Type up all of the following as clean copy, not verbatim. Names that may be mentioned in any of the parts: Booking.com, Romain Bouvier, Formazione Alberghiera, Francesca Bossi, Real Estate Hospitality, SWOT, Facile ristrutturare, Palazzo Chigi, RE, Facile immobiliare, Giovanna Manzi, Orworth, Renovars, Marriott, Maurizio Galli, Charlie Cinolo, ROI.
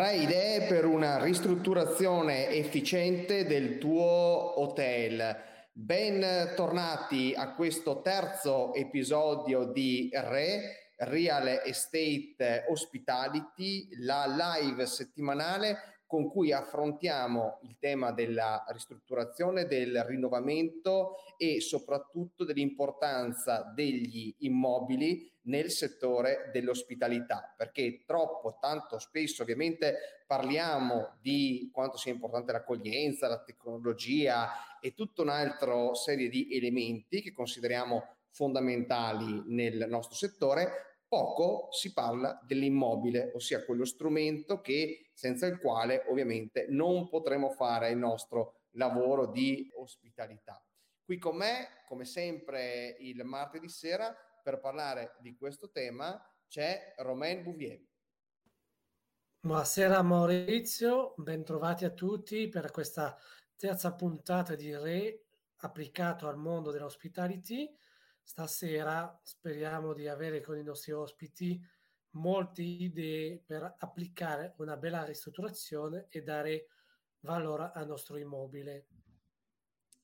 Tre idee per una ristrutturazione efficiente del tuo hotel. Bentornati a questo terzo episodio di RE, Real Estate Hospitality, la live settimanale con cui affrontiamo il tema della ristrutturazione, del rinnovamento e soprattutto dell'importanza degli immobili nel settore dell'ospitalità, perché tanto spesso ovviamente parliamo di quanto sia importante l'accoglienza, la tecnologia e tutta un'altra serie di elementi che consideriamo fondamentali nel nostro settore. Poco si parla dell'immobile, ossia quello strumento senza il quale ovviamente non potremo fare il nostro lavoro di ospitalità. Qui con me, come sempre il martedì sera, per parlare di questo tema c'è Romain Bouvier. Buonasera Maurizio, bentrovati a tutti per questa terza puntata di RE applicato al mondo dell'hospitality. Stasera speriamo di avere con i nostri ospiti molte idee per applicare una bella ristrutturazione e dare valore al nostro immobile.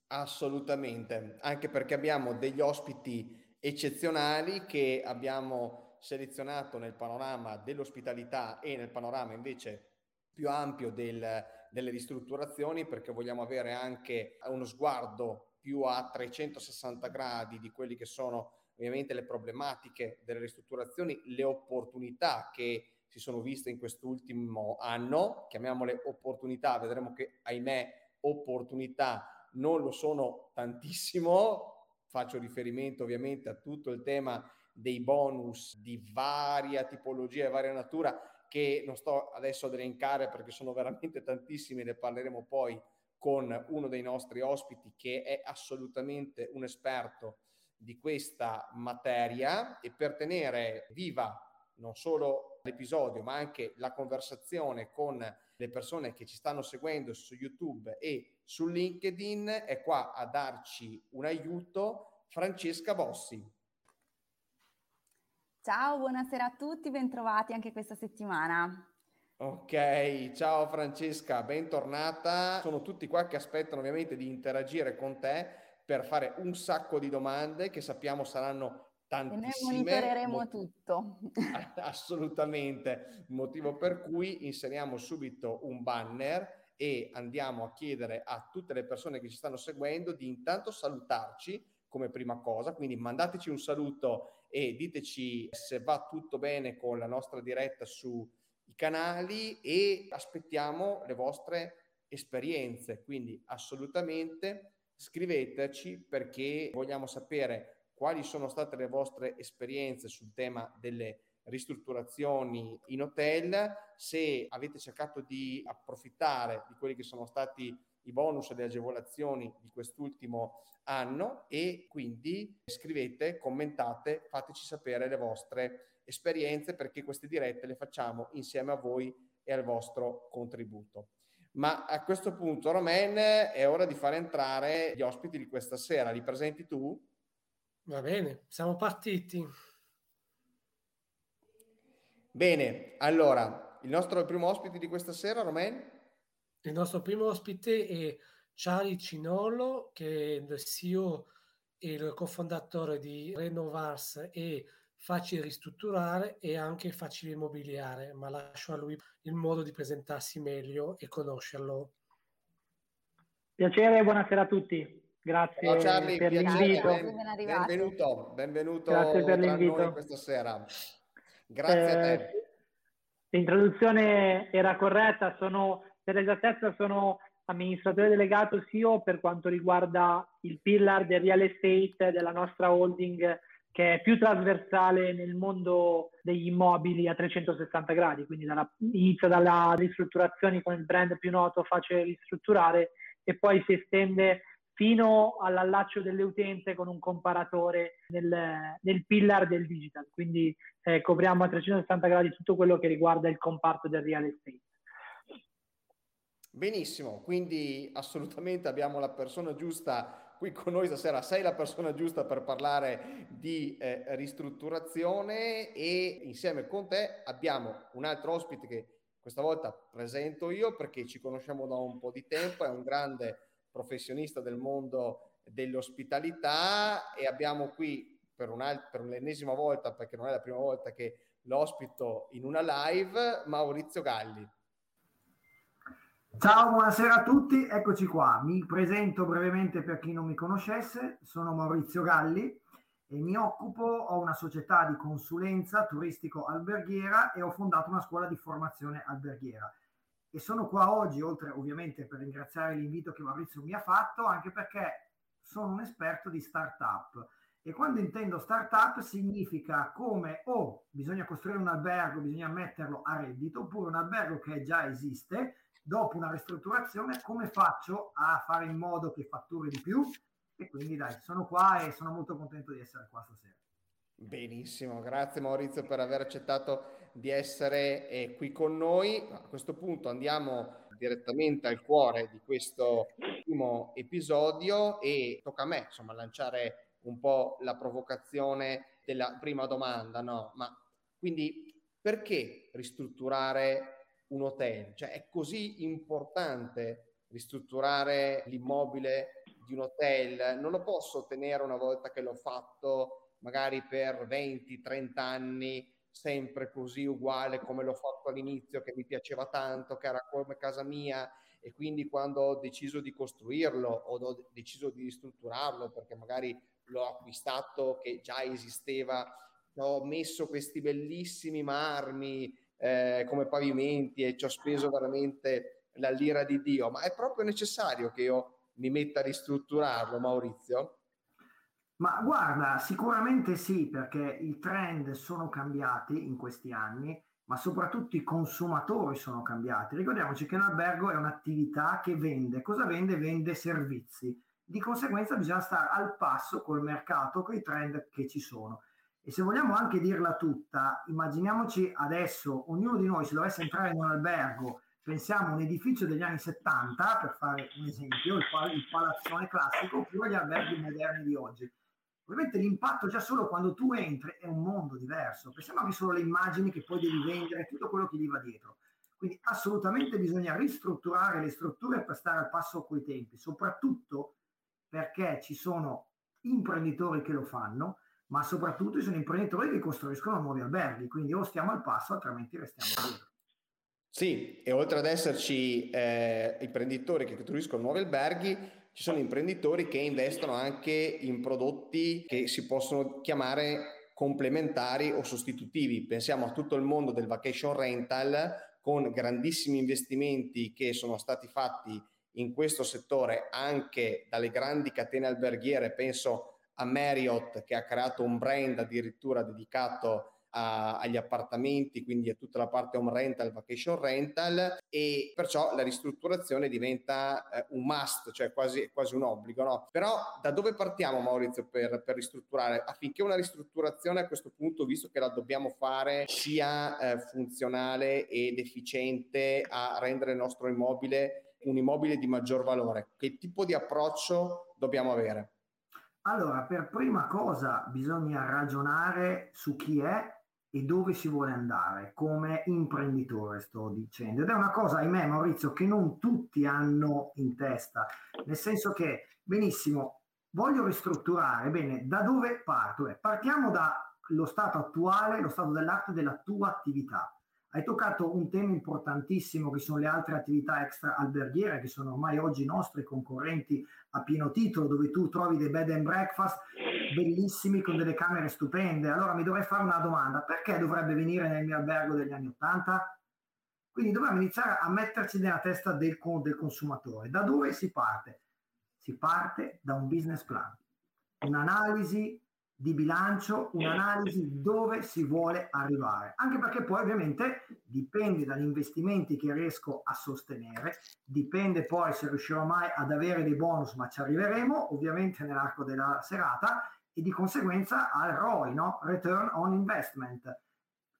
Assolutamente, anche perché abbiamo degli ospiti eccezionali che abbiamo selezionato nel panorama dell'ospitalità e nel panorama invece più ampio delle ristrutturazioni, perché vogliamo avere anche uno sguardo più a 360 gradi di quelli che sono ovviamente le problematiche delle ristrutturazioni, le opportunità che si sono viste in quest'ultimo anno, chiamiamole opportunità, vedremo che ahimè opportunità non lo sono tantissimo. Faccio riferimento ovviamente a tutto il tema dei bonus di varia tipologia e varia natura che non sto adesso ad elencare perché sono veramente tantissimi, ne parleremo poi con uno dei nostri ospiti che è assolutamente un esperto di questa materia. E per tenere viva non solo l'episodio ma anche la conversazione con le persone che ci stanno seguendo su YouTube e su LinkedIn, è qua a darci un aiuto Francesca Bossi. Ciao, buonasera a tutti, bentrovati anche questa settimana. Ok, ciao Francesca, bentornata. Sono tutti qua che aspettano ovviamente di interagire con te per fare un sacco di domande che sappiamo saranno tantissime. E noi monitoreremo tutto. Assolutamente, motivo per cui inseriamo subito un banner e andiamo a chiedere a tutte le persone che ci stanno seguendo di intanto salutarci come prima cosa, quindi mandateci un saluto e diteci se va tutto bene con la nostra diretta sui canali e aspettiamo le vostre esperienze, quindi assolutamente scriveteci perché vogliamo sapere quali sono state le vostre esperienze sul tema delle ristrutturazioni in hotel, se avete cercato di approfittare di quelli che sono stati i bonus e le agevolazioni di quest'ultimo anno, e quindi scrivete, commentate, fateci sapere le vostre esperienze perché queste dirette le facciamo insieme a voi e al vostro contributo. Ma a questo punto, Romain, è ora di far entrare gli ospiti di questa sera. Li presenti tu? Va bene, siamo partiti. Bene, allora, il nostro primo ospite di questa sera, Romain? Il nostro primo ospite è Charlie Cinolo, che è il CEO e il cofondatore di Renovars e Facile ristrutturare e anche Facile immobiliare, ma lascio a lui il modo di presentarsi meglio e conoscerlo. Piacere, buonasera a tutti. Grazie. Ciao Charlie, per l'invito. Benvenuto tra noi questa sera. Grazie a te. L'introduzione era corretta, per l'esattezza sono amministratore delegato CEO per quanto riguarda il pillar del real estate della nostra holding, che è più trasversale nel mondo degli immobili a 360 gradi, quindi inizia dalla ristrutturazione con il brand più noto Facile ristrutturare e poi si estende fino all'allaccio delle utenze con un comparatore nel pillar del digital, quindi copriamo a 360 gradi tutto quello che riguarda il comparto del real estate. Benissimo, quindi assolutamente abbiamo la persona giusta qui con noi stasera, sei la persona giusta per parlare di ristrutturazione, e insieme con te abbiamo un altro ospite che Questa volta presento io perché ci conosciamo da un po' di tempo, è un grande professionista del mondo dell'ospitalità e abbiamo qui per l'ennesima volta, perché non è la prima volta che l'ospito in una live, Maurizio Galli. Ciao, buonasera a tutti, eccoci qua. Mi presento brevemente per chi non mi conoscesse, sono Maurizio Galli e ho una società di consulenza turistico-alberghiera e ho fondato una scuola di formazione alberghiera. E sono qua oggi, oltre ovviamente per ringraziare l'invito che Maurizio mi ha fatto, anche perché sono un esperto di startup. E quando intendo startup significa come bisogna costruire un albergo, bisogna metterlo a reddito, oppure un albergo che già esiste, dopo una ristrutturazione, come faccio a fare in modo che fatturi di più? E quindi dai, sono qua e sono molto contento di essere qua stasera. Benissimo, grazie Maurizio per aver accettato di essere qui con noi. A questo punto andiamo direttamente al cuore di questo primo episodio e tocca a me, insomma, lanciare un po' la provocazione della prima domanda, no? Ma quindi perché ristrutturare un hotel? Cioè è così importante ristrutturare l'immobile di un hotel? Non lo posso ottenere una volta che l'ho fatto magari per 20-30 anni sempre così uguale come l'ho fatto all'inizio, che mi piaceva tanto, che era come casa mia, e quindi quando ho deciso di costruirlo o ho deciso di ristrutturarlo perché magari l'ho acquistato che già esisteva, ho messo questi bellissimi marmi come pavimenti e ci ho speso veramente la lira di Dio. Ma è proprio necessario che io mi metta a ristrutturarlo, Maurizio? Ma guarda, sicuramente sì, perché i trend sono cambiati in questi anni, ma soprattutto i consumatori sono cambiati. Ricordiamoci che un albergo è un'attività che vende. Cosa vende? Vende servizi. Di conseguenza bisogna stare al passo col mercato, coi trend che ci sono. E se vogliamo anche dirla tutta, immaginiamoci adesso, ognuno di noi se dovesse entrare in un albergo, pensiamo a un edificio degli anni 70, per fare un esempio, il palazzone classico, oppure gli alberghi moderni di oggi. Ovviamente l'impatto già solo quando tu entri è un mondo diverso. Pensiamo anche solo alle immagini che poi devi vendere, tutto quello che gli va dietro. Quindi assolutamente bisogna ristrutturare le strutture per stare al passo coi tempi, soprattutto perché ci sono imprenditori che lo fanno, ma soprattutto ci sono imprenditori che costruiscono nuovi alberghi, quindi o stiamo al passo altrimenti restiamo dietro. Sì, e oltre ad esserci imprenditori che costruiscono nuovi alberghi, ci sono imprenditori che investono anche in prodotti che si possono chiamare complementari o sostitutivi. Pensiamo a tutto il mondo del vacation rental, con grandissimi investimenti che sono stati fatti in questo settore anche dalle grandi catene alberghiere. Penso a Marriott, che ha creato un brand addirittura dedicato agli appartamenti, quindi a tutta la parte home rental, vacation rental, e perciò la ristrutturazione diventa un must, cioè quasi un obbligo, no? Però da dove partiamo, Maurizio, per ristrutturare, affinché una ristrutturazione a questo punto, visto che la dobbiamo fare, sia funzionale ed efficiente a rendere il nostro immobile un immobile di maggior valore? Che tipo di approccio dobbiamo avere? Allora, per prima cosa bisogna ragionare su chi è e dove si vuole andare, come imprenditore sto dicendo. Ed è una cosa, ahimè Maurizio, che non tutti hanno in testa, nel senso che, benissimo, voglio ristrutturare, bene, da dove parto? Partiamo dallo stato attuale, lo stato dell'arte della tua attività. Hai toccato un tema importantissimo che sono le altre attività extra alberghiere, che sono ormai oggi nostri concorrenti a pieno titolo, dove tu trovi dei bed and breakfast bellissimi con delle camere stupende. Allora mi dovrei fare una domanda: perché dovrebbe venire nel mio albergo degli anni 80? Quindi dobbiamo iniziare a metterci nella testa del consumatore. Da dove si parte? Si parte da un business plan, un'analisi di bilancio, un'analisi dove si vuole arrivare, anche perché poi ovviamente dipende dagli investimenti che riesco a sostenere, dipende poi se riuscirò mai ad avere dei bonus, ma ci arriveremo ovviamente nell'arco della serata, e di conseguenza al ROI, no? Return on Investment.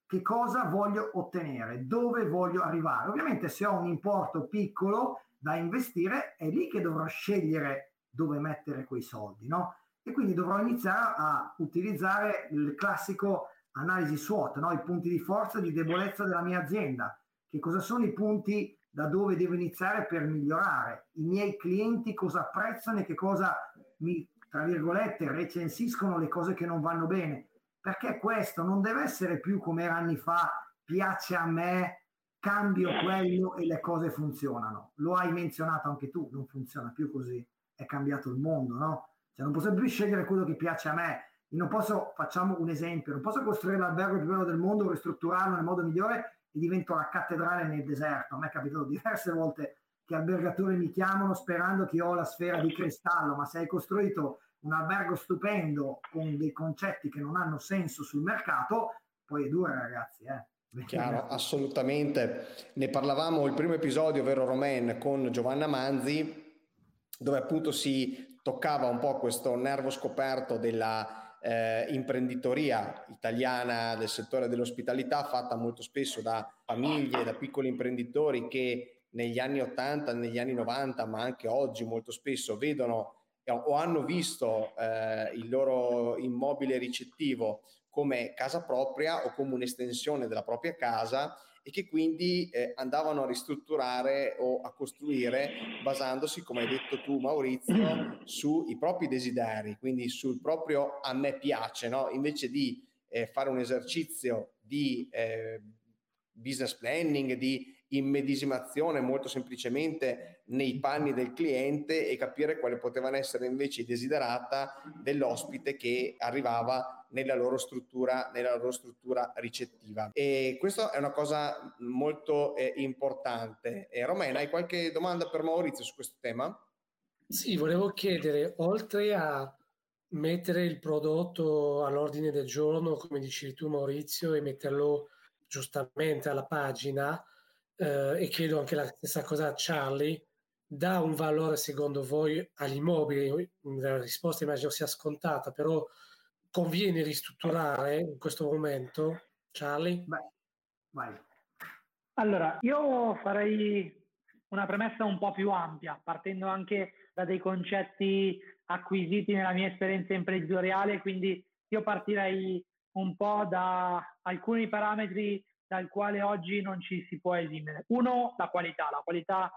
Che cosa voglio ottenere? Dove voglio arrivare? Ovviamente se ho un importo piccolo da investire è lì che dovrò scegliere dove mettere quei soldi, no? E quindi dovrò iniziare a utilizzare il classico analisi SWOT, no? I punti di forza e di debolezza della mia azienda, che cosa sono i punti da dove devo iniziare per migliorare, i miei clienti cosa apprezzano e che cosa mi, tra virgolette, recensiscono le cose che non vanno bene, perché questo non deve essere più come era anni fa, piace a me, cambio quello e le cose funzionano. Lo hai menzionato anche tu, non funziona più così, è cambiato il mondo, no? Cioè non posso più scegliere quello che piace a me, io non posso, facciamo un esempio, non posso costruire l'albergo più bello del mondo, ristrutturarlo nel modo migliore e divento la cattedrale nel deserto. A me è capitato diverse volte che albergatori mi chiamano sperando che io ho la sfera di cristallo, ma se hai costruito un albergo stupendo con dei concetti che non hanno senso sul mercato, poi è dura, ragazzi, eh. Chiaro, assolutamente. Ne parlavamo il primo episodio, ovvero Romain, con Giovanna Manzi, dove appunto si toccava un po' questo nervo scoperto della imprenditoria italiana, del settore dell'ospitalità, fatta molto spesso da famiglie, da piccoli imprenditori che negli anni 80, negli anni 90, ma anche oggi molto spesso vedono o hanno visto il loro immobile ricettivo come casa propria o come un'estensione della propria casa e che quindi andavano a ristrutturare o a costruire basandosi, come hai detto tu Maurizio, sui propri desideri, quindi sul proprio a me piace, no? Invece di fare un esercizio di business planning, di immedesimazione molto semplicemente nei panni del cliente e capire quali potevano essere invece i desiderata dell'ospite che arrivava nella loro struttura ricettiva. E questa è una cosa molto importante. Romain, hai qualche domanda per Maurizio su questo tema? Sì, volevo chiedere, oltre a mettere il prodotto all'ordine del giorno, come dicevi tu Maurizio, e metterlo giustamente alla pagina, e chiedo anche la stessa cosa a Charlie, dà un valore secondo voi all'immobile? La risposta immagino sia scontata, però conviene ristrutturare in questo momento? Charlie? Beh, vai. Allora, io farei una premessa un po' più ampia, partendo anche da dei concetti acquisiti nella mia esperienza imprenditoriale, quindi io partirei un po' da alcuni parametri dal quale oggi non ci si può esimere. Uno, la qualità. La qualità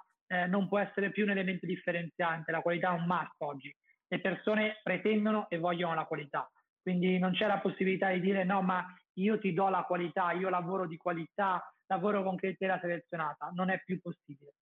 non può essere più un elemento differenziante, la qualità è un must oggi. Le persone pretendono e vogliono la qualità, quindi non c'è la possibilità di dire no, ma io ti do la qualità, io lavoro di qualità, lavoro con clientela selezionata, non è più possibile.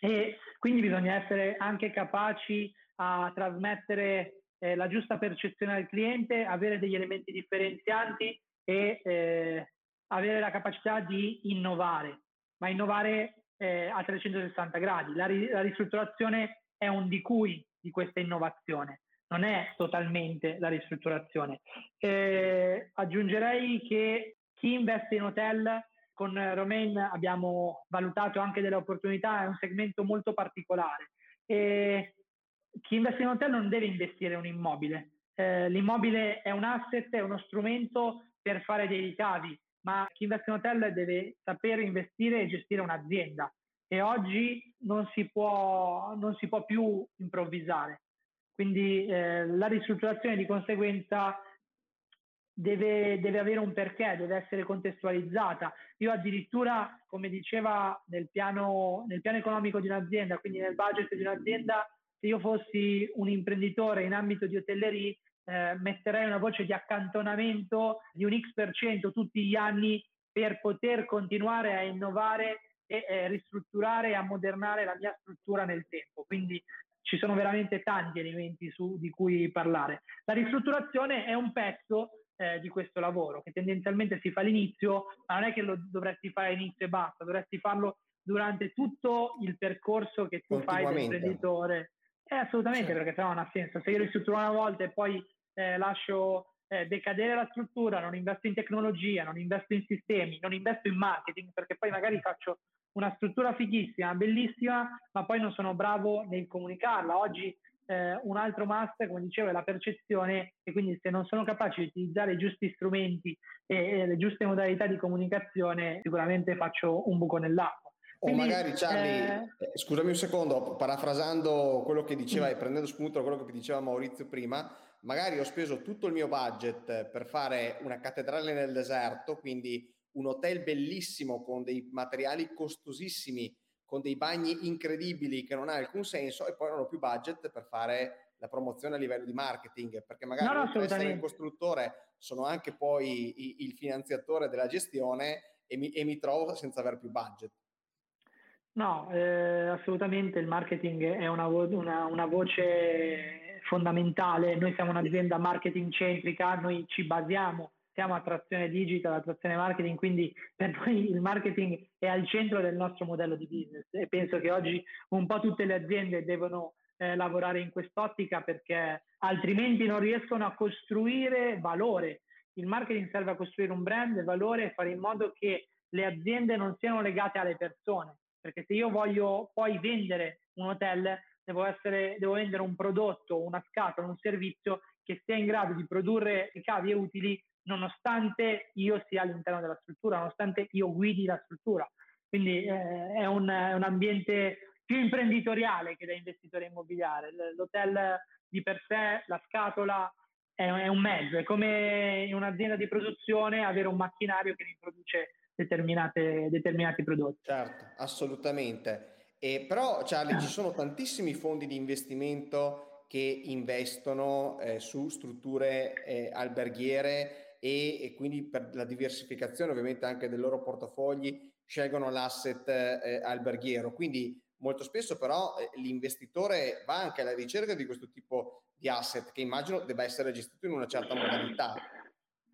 E quindi bisogna essere anche capaci a trasmettere la giusta percezione al cliente, avere degli elementi differenzianti e avere la capacità di innovare, ma innovare a 360 gradi. La ristrutturazione è un di cui di questa innovazione, non è totalmente la ristrutturazione. Aggiungerei che chi investe in hotel, con Romain abbiamo valutato anche delle opportunità, è un segmento molto particolare. Chi investe in hotel non deve investire in un immobile. L'immobile è un asset, è uno strumento per fare dei ricavi, ma chi investe in hotel deve sapere investire e gestire un'azienda, e oggi non si può più improvvisare. Quindi la ristrutturazione di conseguenza deve avere un perché, deve essere contestualizzata. Io addirittura, come diceva, nel piano economico di un'azienda, quindi nel budget di un'azienda, se io fossi un imprenditore in ambito di hotelleria, metterei una voce di accantonamento di un X% tutti gli anni per poter continuare a innovare e ristrutturare e ammodernare la mia struttura nel tempo. Quindi ci sono veramente tanti elementi di cui parlare. La ristrutturazione è un pezzo di questo lavoro che tendenzialmente si fa all'inizio, ma non è che lo dovresti fare all'inizio e basta, dovresti farlo durante tutto il percorso che tu fai da imprenditore. Assolutamente, certo. Perché sennò non ha senso. Se io ristrutturo una volta e poi lascio decadere la struttura, non investo in tecnologia, non investo in sistemi, non investo in marketing, perché poi magari faccio una struttura fighissima, bellissima, ma poi non sono bravo nel comunicarla. Oggi un altro must, come dicevo, è la percezione, e quindi se non sono capaci di utilizzare i giusti strumenti e le giuste modalità di comunicazione, sicuramente faccio un buco nell'acqua. O magari, Charlie, scusami un secondo, parafrasando quello che diceva e prendendo spunto da quello che diceva Maurizio prima, magari ho speso tutto il mio budget per fare una cattedrale nel deserto, quindi un hotel bellissimo con dei materiali costosissimi, con dei bagni incredibili, che non ha alcun senso, e poi non ho più budget per fare la promozione a livello di marketing, perché magari oltre ad essere il costruttore sono anche poi il finanziatore della gestione e mi trovo senza aver più budget. No, assolutamente il marketing è una voce fondamentale. Noi siamo un'azienda marketing centrica, noi ci basiamo, siamo attrazione digital, attrazione marketing, quindi per noi il marketing è al centro del nostro modello di business, e penso che oggi un po' tutte le aziende devono lavorare in quest'ottica, perché altrimenti non riescono a costruire valore. Il marketing serve a costruire un brand, valore, e fare in modo che le aziende non siano legate alle persone, perché se io voglio poi vendere un hotel, devo vendere un prodotto, una scatola, un servizio che sia in grado di produrre ricavi e utili nonostante io sia all'interno della struttura, nonostante io guidi la struttura. Quindi è un ambiente più imprenditoriale che da investitore immobiliare. L'hotel di per sé, la scatola, è un mezzo. È come in un'azienda di produzione avere un macchinario che riproduce determinati prodotti. Certo, assolutamente. E però, Charlie, ci sono tantissimi fondi di investimento che investono su strutture alberghiere e quindi per la diversificazione ovviamente anche dei loro portafogli scelgono l'asset alberghiero. Quindi molto spesso però l'investitore va anche alla ricerca di questo tipo di asset, che immagino debba essere gestito in una certa modalità.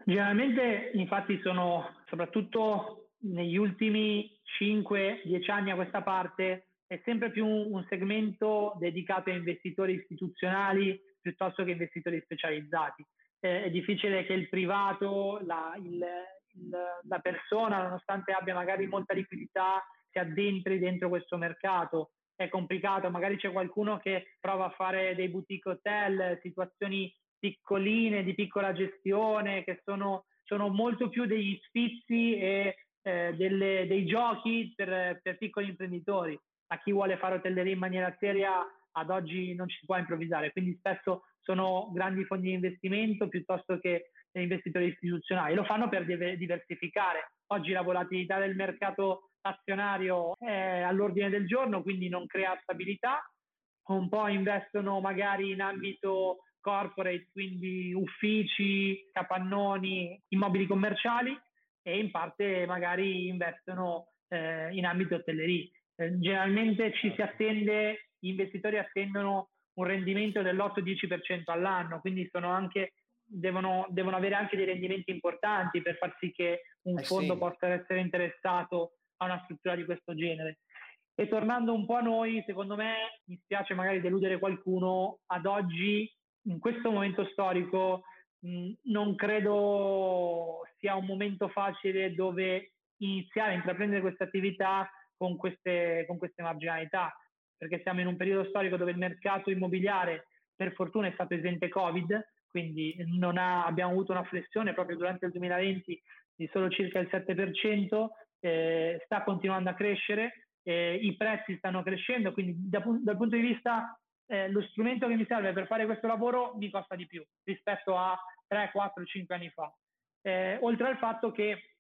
Generalmente infatti sono, soprattutto negli ultimi 5-10 anni a questa parte, è sempre più un segmento dedicato a investitori istituzionali piuttosto che investitori specializzati. È difficile che il privato, la persona, nonostante abbia magari molta liquidità, si addentri dentro questo mercato. È complicato, magari c'è qualcuno che prova a fare dei boutique hotel, situazioni piccoline, di piccola gestione, che sono molto più degli sfizi e dei giochi per piccoli imprenditori. A chi vuole fare hotelleria in maniera seria ad oggi non ci si può improvvisare, quindi spesso sono grandi fondi di investimento piuttosto che investitori istituzionali. Lo fanno per diversificare. Oggi la volatilità del mercato azionario è all'ordine del giorno, quindi non crea stabilità. Un po' investono magari in ambito corporate, quindi uffici, capannoni, immobili commerciali, e in parte magari investono in ambito hotelleria. Generalmente gli investitori attendono un rendimento dell'8-10% all'anno, quindi devono avere anche dei rendimenti importanti per far sì che un fondo possa essere interessato a una struttura di questo genere. E tornando un po' a noi, secondo me, mi spiace magari deludere qualcuno, ad oggi, in questo momento storico, non credo sia un momento facile dove iniziare a intraprendere questa attività con queste marginalità, perché siamo in un periodo storico dove il mercato immobiliare, per fortuna, è stato esente Covid, quindi abbiamo avuto una flessione proprio durante il 2020 di solo circa il 7%, sta continuando a crescere, i prezzi stanno crescendo, quindi dal punto di vista lo strumento che mi serve per fare questo lavoro mi costa di più rispetto a 3, 4, 5 anni fa. Oltre al fatto che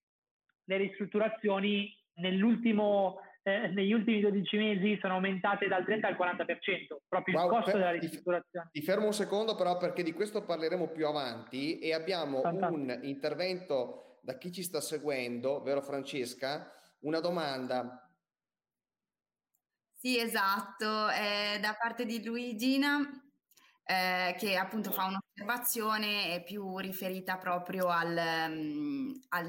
le ristrutturazioni negli ultimi 12 mesi sono aumentate dal 30 al 40%, proprio il costo della ristrutturazione. Ti fermo un secondo però, perché di questo parleremo più avanti, e abbiamo un intervento da chi ci sta seguendo, vero Francesca? Una domanda. Sì, esatto, da parte di Luigina, che appunto fa un'osservazione più riferita proprio al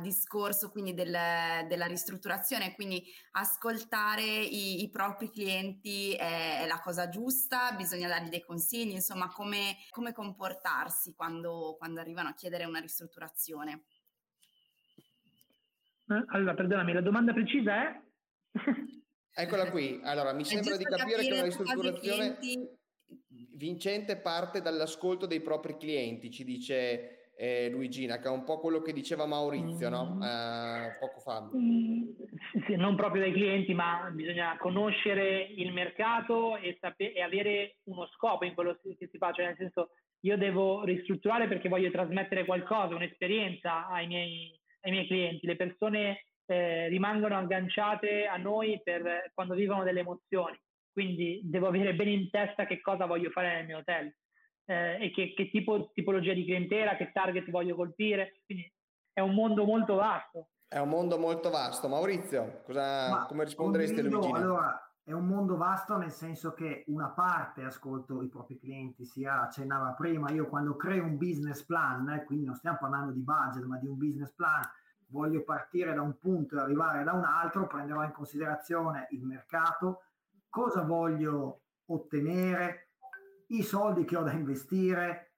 discorso quindi della ristrutturazione, quindi ascoltare i propri clienti è la cosa giusta, bisogna dargli dei consigli, insomma come comportarsi quando arrivano a chiedere una ristrutturazione. Allora, perdonami, la domanda precisa è? Eccola qui. Allora, mi sembra di capire che una ristrutturazione... Vincente parte dall'ascolto dei propri clienti, ci dice Luigina, che è un po' quello che diceva Maurizio, no? Poco fa. Sì, non proprio dai clienti, ma bisogna conoscere il mercato e avere uno scopo in quello che si fa, cioè nel senso, io devo ristrutturare perché voglio trasmettere qualcosa, un'esperienza ai miei ai miei clienti, le persone rimangono agganciate a noi per quando vivono delle emozioni, quindi devo avere bene in testa che cosa voglio fare nel mio hotel e che tipologia di clientela, che target voglio colpire, quindi è un mondo molto vasto. È un mondo molto vasto. Maurizio, come risponderesti a Luigi? Allora, è un mondo vasto nel senso che una parte ascolto i propri clienti, si accennava prima, io quando creo un business plan, quindi non stiamo parlando di budget ma di un business plan, voglio partire da un punto e arrivare da un altro, prenderò in considerazione il mercato, cosa voglio ottenere, i soldi che ho da investire,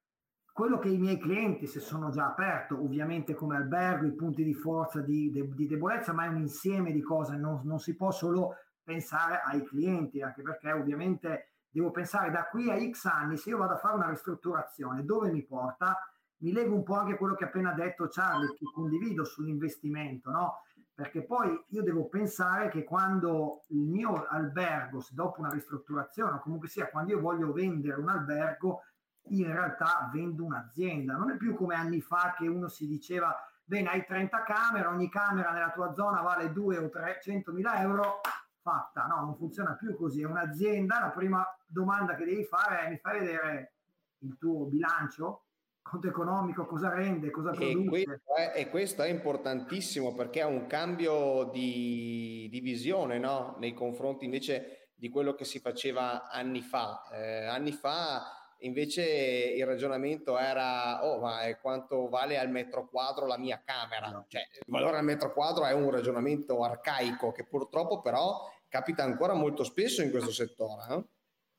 quello che i miei clienti, se sono già aperto, ovviamente come albergo, i punti di forza, di debolezza, ma è un insieme di cose, non si può solo pensare ai clienti, anche perché ovviamente devo pensare da qui a X anni, se io vado a fare una ristrutturazione, dove mi porta? Mi lego un po' anche quello che ha appena detto Charlie, che condivido sull'investimento, no? Perché poi io devo pensare che quando il mio albergo, dopo una ristrutturazione, o comunque sia, quando io voglio vendere un albergo, in realtà vendo un'azienda, non è più come anni fa che uno si diceva bene, hai 30 camere, ogni camera nella tua zona vale 2 o 300.000 euro, fatta. No, non funziona più così, è un'azienda, la prima domanda che devi fare è: mi fai vedere il tuo bilancio, conto economico, cosa rende, cosa produce. E questo è importantissimo, perché è un cambio di visione, no? Nei confronti invece di quello che si faceva anni fa. Invece il ragionamento era: oh, ma quanto vale al metro quadro la mia camera? No. Cioè, il valore al metro quadro è un ragionamento arcaico che purtroppo però capita ancora molto spesso in questo settore. No?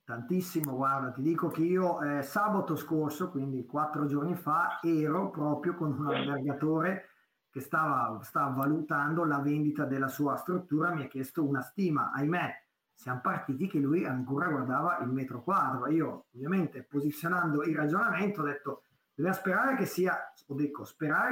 Tantissimo, guarda, ti dico che io sabato scorso, quindi 4 giorni fa, ero proprio con un albergatore che stava valutando la vendita della sua struttura, mi ha chiesto una stima, ahimè. Siamo partiti che lui ancora guardava il metro quadro. Io ovviamente, posizionando il ragionamento, ho detto: dobbiamo sperare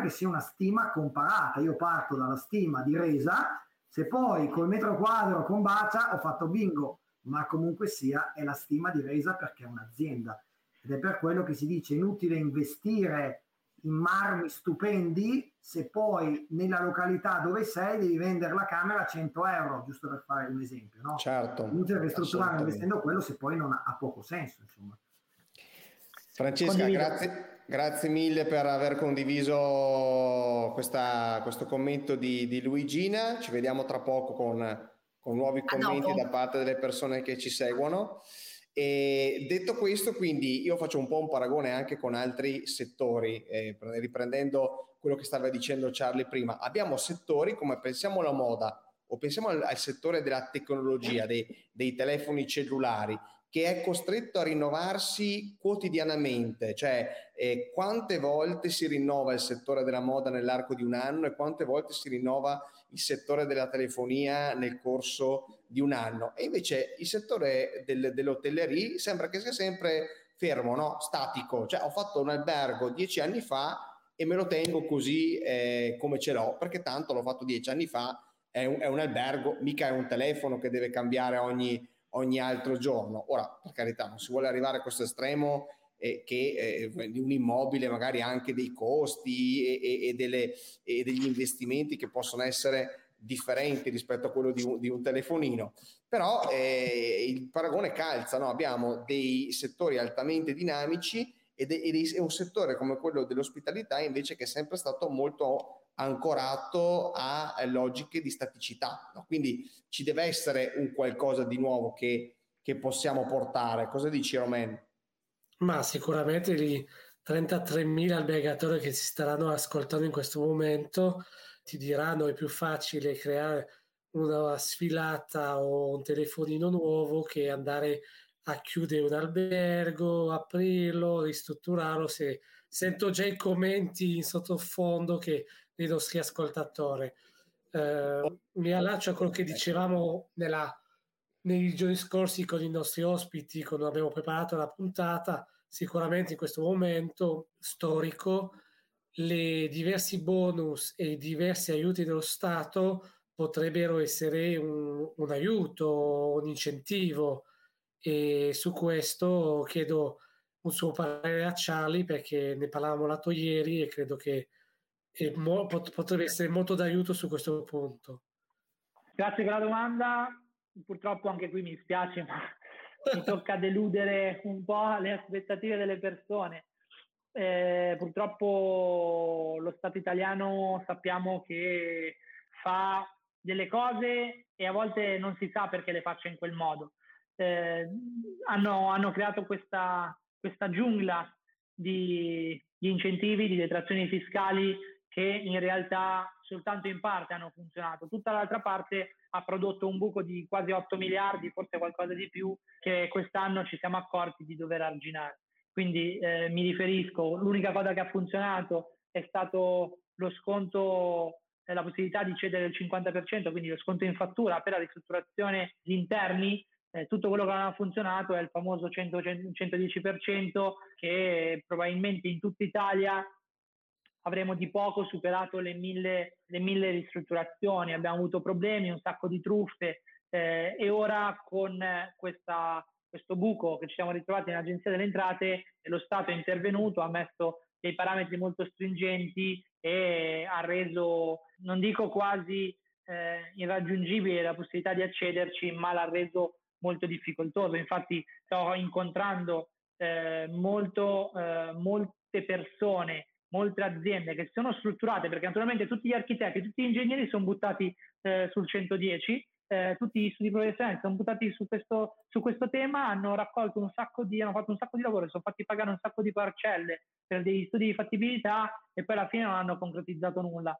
che sia una stima comparata. Io parto dalla stima di resa, se poi col metro quadro combacia, ho fatto bingo. Ma comunque sia, è la stima di resa, perché è un'azienda, ed è per quello che si dice: inutile investire in marmi stupendi se poi nella località dove sei devi vendere la camera a 100 euro, giusto per fare un esempio, no? Certo, inutile ristrutturare investendo quello se poi non ha poco senso, insomma. Francesca, grazie mille per aver condiviso questo commento di Luigina. Ci vediamo tra poco con nuovi commenti da parte delle persone che ci seguono. E detto questo, quindi io faccio un po' un paragone anche con altri settori, riprendendo quello che stava dicendo Charlie prima. Abbiamo settori come pensiamo alla moda, o pensiamo al settore della tecnologia, dei telefoni cellulari, che è costretto a rinnovarsi quotidianamente, cioè quante volte si rinnova il settore della moda nell'arco di un anno e quante volte si rinnova il settore della telefonia nel corso di un anno. E invece il settore dell'hotellerie sembra che sia sempre fermo, no? Statico, cioè ho fatto un albergo 10 anni fa e me lo tengo così come ce l'ho, perché tanto l'ho fatto 10 anni fa, è un albergo, mica è un telefono che deve cambiare ogni altro giorno. Ora, per carità, non si vuole arrivare a questo estremo che un immobile magari ha anche dei costi e degli investimenti che possono essere differenti rispetto a quello di un telefonino, però il paragone calza, no? Abbiamo dei settori altamente dinamici e un settore come quello dell'ospitalità invece che è sempre stato molto ancorato a logiche di staticità, no? Quindi ci deve essere un qualcosa di nuovo che possiamo portare. Cosa dici, Romain? Ma sicuramente i 33.000 albergatori che ci staranno ascoltando in questo momento ti diranno: è più facile creare una sfilata o un telefonino nuovo che andare a chiudere un albergo, aprirlo, ristrutturarlo. Se sento già i commenti in sottofondo che dei nostri ascoltatori. Mi allaccio a quello che dicevamo nei giorni scorsi con i nostri ospiti, quando abbiamo preparato la puntata. Sicuramente in questo momento storico i diversi bonus e i diversi aiuti dello Stato potrebbero essere un aiuto, un incentivo, e su questo chiedo un suo parere a Charlie, perché ne parlavamo l'altro ieri e credo che e potrebbe essere molto d'aiuto su questo punto. Grazie per la domanda, purtroppo anche qui mi spiace, ma mi tocca deludere un po' le aspettative delle persone. Purtroppo lo Stato italiano sappiamo che fa delle cose e a volte non si sa perché le faccia in quel modo. Hanno creato questa giungla di incentivi, di detrazioni fiscali che in realtà soltanto in parte hanno funzionato. Tutta l'altra parte ha prodotto un buco di quasi 8 miliardi, forse qualcosa di più, che quest'anno ci siamo accorti di dover arginare. Quindi mi riferisco, l'unica cosa che ha funzionato è stato lo sconto, la possibilità di cedere il 50%, quindi lo sconto in fattura per la ristrutturazione di interni. Tutto quello che non ha funzionato è il famoso 110% che probabilmente in tutta Italia avremo di poco superato le 1000 ristrutturazioni. Abbiamo avuto problemi, un sacco di truffe e ora con questo buco che ci siamo ritrovati nell'Agenzia delle Entrate, lo Stato è intervenuto, ha messo dei parametri molto stringenti e ha reso, non dico quasi irraggiungibile la possibilità di accederci, ma l'ha reso molto difficoltoso. Infatti sto incontrando molte persone, molte aziende che sono strutturate, perché naturalmente tutti gli architetti, tutti gli ingegneri sono buttati sul 110%, tutti gli studi professionali sono buttati su questo tema, hanno fatto un sacco di lavoro, sono fatti pagare un sacco di parcelle per degli studi di fattibilità e poi alla fine non hanno concretizzato nulla,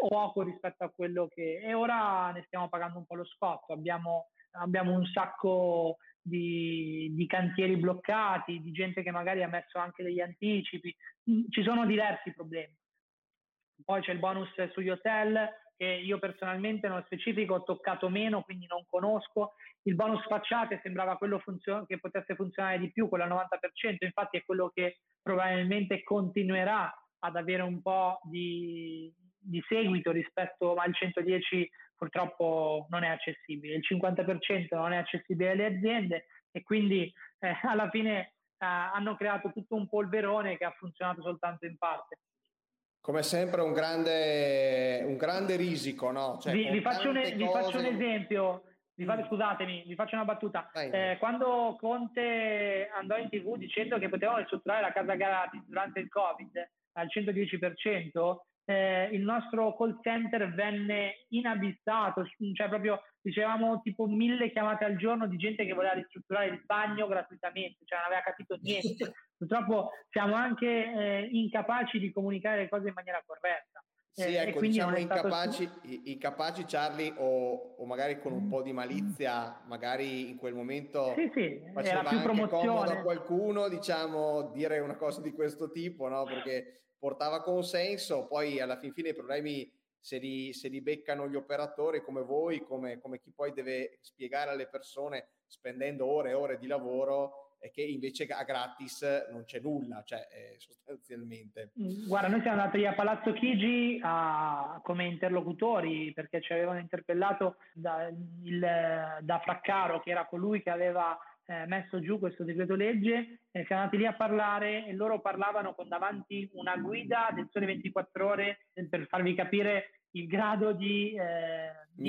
o poco rispetto a quello che... E ora ne stiamo pagando un po' lo scotto, abbiamo un sacco di cantieri bloccati, di gente che magari ha messo anche degli anticipi, ci sono diversi problemi. Poi c'è il bonus sugli hotel, che io personalmente nello specifico ho toccato meno, quindi non conosco. Il bonus facciate sembrava quello che potesse funzionare di più, quello al 90%, infatti è quello che probabilmente continuerà ad avere un po' di seguito rispetto al 110%, purtroppo non è accessibile. Il 50% non è accessibile alle aziende e quindi alla fine hanno creato tutto un polverone che ha funzionato soltanto in parte. Come sempre un grande risico, no? Cioè, vi faccio un esempio, scusatemi, vi faccio una battuta. Quando Conte andò in TV dicendo che potevano ristrutturare la casa gratis durante il Covid al 110%, il nostro call center venne inabissato, cioè proprio dicevamo tipo 1000 chiamate al giorno di gente che voleva ristrutturare il bagno gratuitamente, cioè non aveva capito niente. Purtroppo siamo anche incapaci di comunicare le cose in maniera corretta. Sì, ecco, diciamo incapaci, Charlie, o magari con un po' di malizia, magari in quel momento sì, faceva più anche comodo a qualcuno, diciamo, dire una cosa di questo tipo, no? Perché portava consenso, poi alla fin fine i problemi se li beccano gli operatori come voi, come chi poi deve spiegare alle persone spendendo ore e ore di lavoro, e che invece a gratis non c'è nulla, cioè sostanzialmente. Guarda, noi siamo andati a Palazzo Chigi come interlocutori, perché ci avevano interpellato da Fraccaro, che era colui che aveva messo giù questo decreto legge, e siamo andati lì a parlare e loro parlavano con davanti una guida del Sole 24 Ore per farvi capire il grado di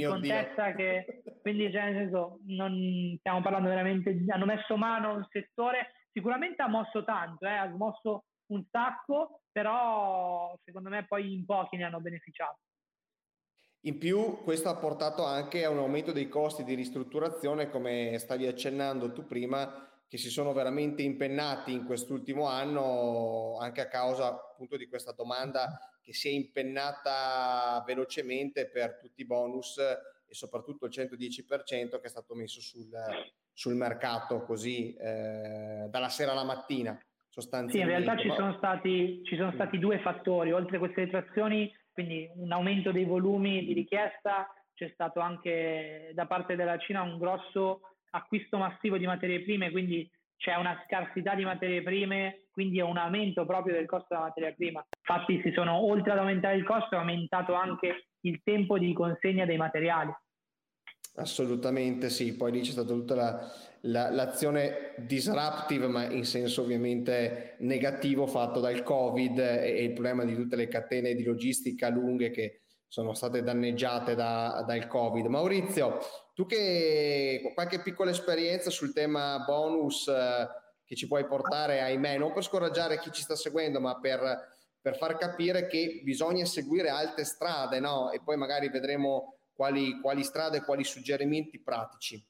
contessa che... Quindi, cioè, nel senso, non stiamo parlando veramente... Hanno messo mano a un settore... Sicuramente ha mosso tanto, ha smosso un sacco, però secondo me poi in pochi ne hanno beneficiato. In più, questo ha portato anche a un aumento dei costi di ristrutturazione, come stavi accennando tu prima, che si sono veramente impennati in quest'ultimo anno, anche a causa appunto di questa domanda che si è impennata velocemente per tutti i bonus e soprattutto il 110% che è stato messo sul mercato così dalla sera alla mattina sostanzialmente. Sì, in realtà ci sono stati due fattori, oltre a queste detrazioni, quindi un aumento dei volumi di richiesta, c'è stato anche da parte della Cina un grosso acquisto massivo di materie prime, quindi c'è una scarsità di materie prime, quindi è un aumento proprio del costo della materia prima. Infatti oltre ad aumentare il costo, è aumentato anche il tempo di consegna dei materiali. Assolutamente sì, poi lì c'è stata tutta l'azione disruptive, ma in senso ovviamente negativo, fatto dal Covid e il problema di tutte le catene di logistica lunghe che sono state danneggiate dal Covid. Maurizio, tu che qualche piccola esperienza sul tema bonus che ci puoi portare, ahimè, non per scoraggiare chi ci sta seguendo, ma per far capire che bisogna seguire altre strade, no? E poi magari vedremo quali strade, quali suggerimenti pratici?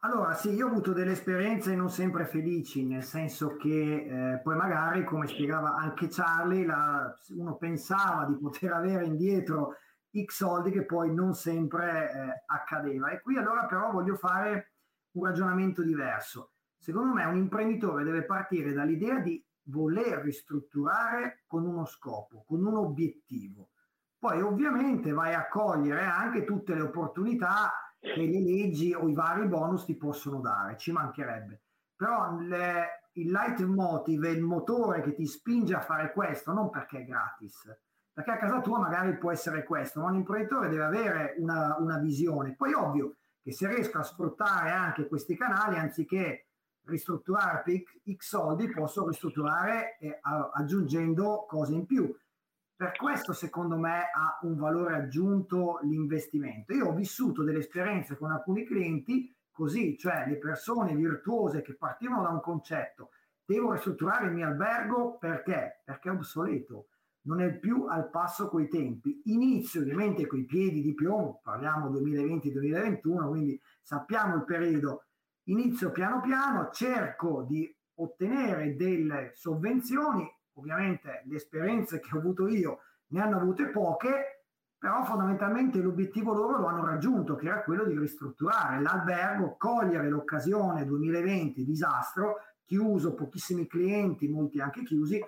Allora sì, io ho avuto delle esperienze non sempre felici, nel senso che poi magari, come spiegava anche Charlie, uno pensava di poter avere indietro X soldi che poi non sempre accadeva. E qui allora però voglio fare un ragionamento diverso. Secondo me un imprenditore deve partire dall'idea di voler ristrutturare con uno scopo, con un obiettivo. Poi ovviamente vai a cogliere anche tutte le opportunità che le leggi o i vari bonus ti possono dare, ci mancherebbe. Però il leitmotiv, il motore che ti spinge a fare questo, non perché è gratis, perché a casa tua magari può essere questo, ma un imprenditore deve avere una visione. Poi ovvio che se riesco a sfruttare anche questi canali, anziché ristrutturare per X soldi, posso ristrutturare aggiungendo cose in più. Per questo secondo me ha un valore aggiunto l'investimento. Io ho vissuto delle esperienze con alcuni clienti così, cioè le persone virtuose che partivano da un concetto: devo ristrutturare il mio albergo perché è obsoleto, non è più al passo coi tempi. Inizio ovviamente coi piedi di piombo, parliamo 2020-2021, quindi sappiamo il periodo. Inizio piano piano, cerco di ottenere delle sovvenzioni. Ovviamente le esperienze che ho avuto io ne hanno avute poche, però fondamentalmente l'obiettivo loro lo hanno raggiunto, che era quello di ristrutturare l'albergo, cogliere l'occasione 2020, disastro, chiuso, pochissimi clienti, molti anche chiusi.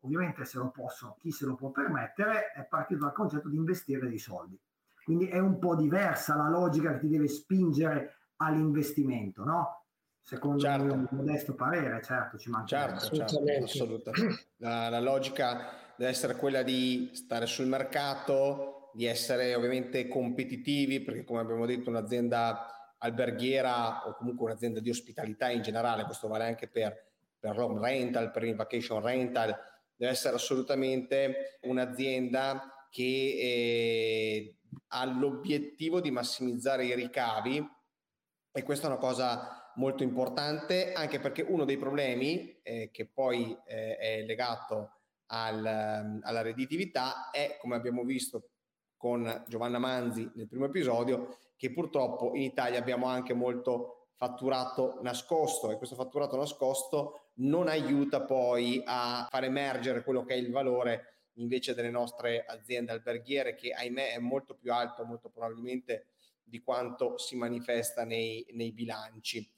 Ovviamente chi se lo può permettere, è partito dal concetto di investire dei soldi. Quindi è un po' diversa la logica che ti deve spingere all'investimento, no? Secondo il mio modesto parere, certo, ci manca. Assolutamente. La logica deve essere quella di stare sul mercato, di essere ovviamente competitivi, perché come abbiamo detto un'azienda alberghiera o comunque un'azienda di ospitalità in generale, questo vale anche per home rental, per il vacation rental, deve essere assolutamente un'azienda che ha l'obiettivo di massimizzare i ricavi, e questa è una cosa molto importante, anche perché uno dei problemi che poi è legato alla redditività è, come abbiamo visto con Giovanna Manzi nel primo episodio, che purtroppo in Italia abbiamo anche molto fatturato nascosto, e questo fatturato nascosto non aiuta poi a far emergere quello che è il valore invece delle nostre aziende alberghiere, che ahimè è molto più alto, molto probabilmente, di quanto si manifesta nei bilanci.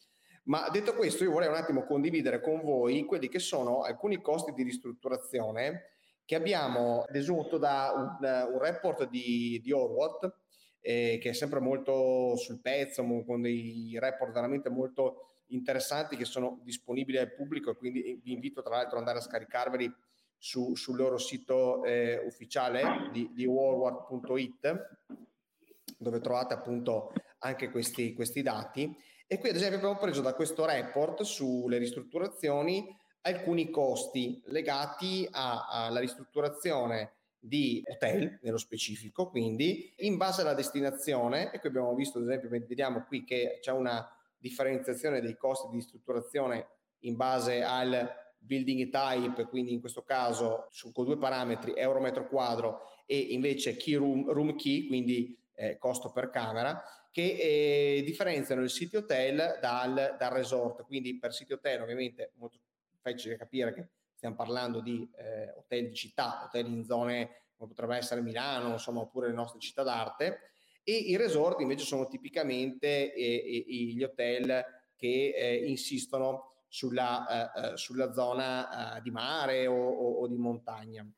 Ma detto questo, io vorrei un attimo condividere con voi quelli che sono alcuni costi di ristrutturazione che abbiamo desunto da un report di Orworth, che è sempre molto sul pezzo, con dei report veramente molto interessanti che sono disponibili al pubblico, e quindi vi invito tra l'altro ad andare a scaricarveli sul loro sito ufficiale di Orworth.it, dove trovate appunto anche questi dati. E qui ad esempio abbiamo preso da questo report sulle ristrutturazioni alcuni costi legati alla ristrutturazione di hotel nello specifico, quindi in base alla destinazione. E qui abbiamo visto, ad esempio, vediamo qui che c'è una differenziazione dei costi di ristrutturazione in base al building type, quindi in questo caso con due parametri, euro metro quadro e invece key room key, quindi costo per camera, che differenziano il city hotel dal resort. Quindi per city hotel ovviamente molto facile capire che stiamo parlando di hotel di città, hotel in zone come potrebbe essere Milano, insomma, oppure le nostre città d'arte, e i resort invece sono tipicamente gli hotel che insistono sulla zona di mare o di montagna.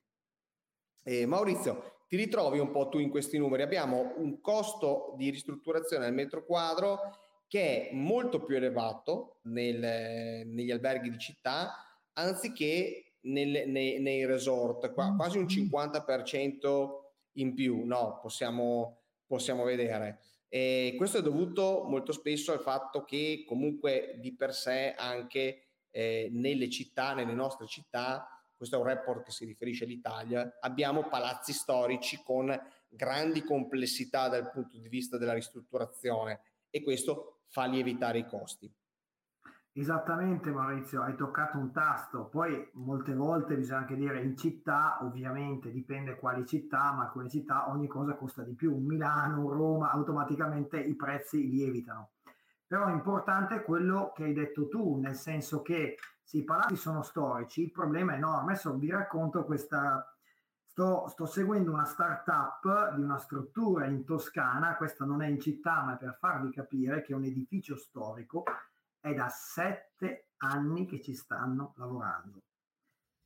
Maurizio, ti ritrovi un po' tu in questi numeri? Abbiamo un costo di ristrutturazione al metro quadro che è molto più elevato negli alberghi di città anziché nei resort, quasi un 50% in più, no? Possiamo vedere. Questo è dovuto molto spesso al fatto che comunque di per sé anche nelle città, nelle nostre città, questo è un report che si riferisce all'Italia, abbiamo palazzi storici con grandi complessità dal punto di vista della ristrutturazione e questo fa lievitare i costi. Esattamente Maurizio, hai toccato un tasto. Poi molte volte bisogna anche dire in città, ovviamente dipende quali città, ma alcune città ogni cosa costa di più. Milano, Roma, automaticamente i prezzi lievitano. Però è importante quello che hai detto tu, nel senso che se i palazzi sono storici, il problema è enorme. Adesso vi racconto questa... Sto seguendo una startup di una struttura in Toscana, questa non è in città, ma è per farvi capire che è un edificio storico. È da 7 anni che ci stanno lavorando,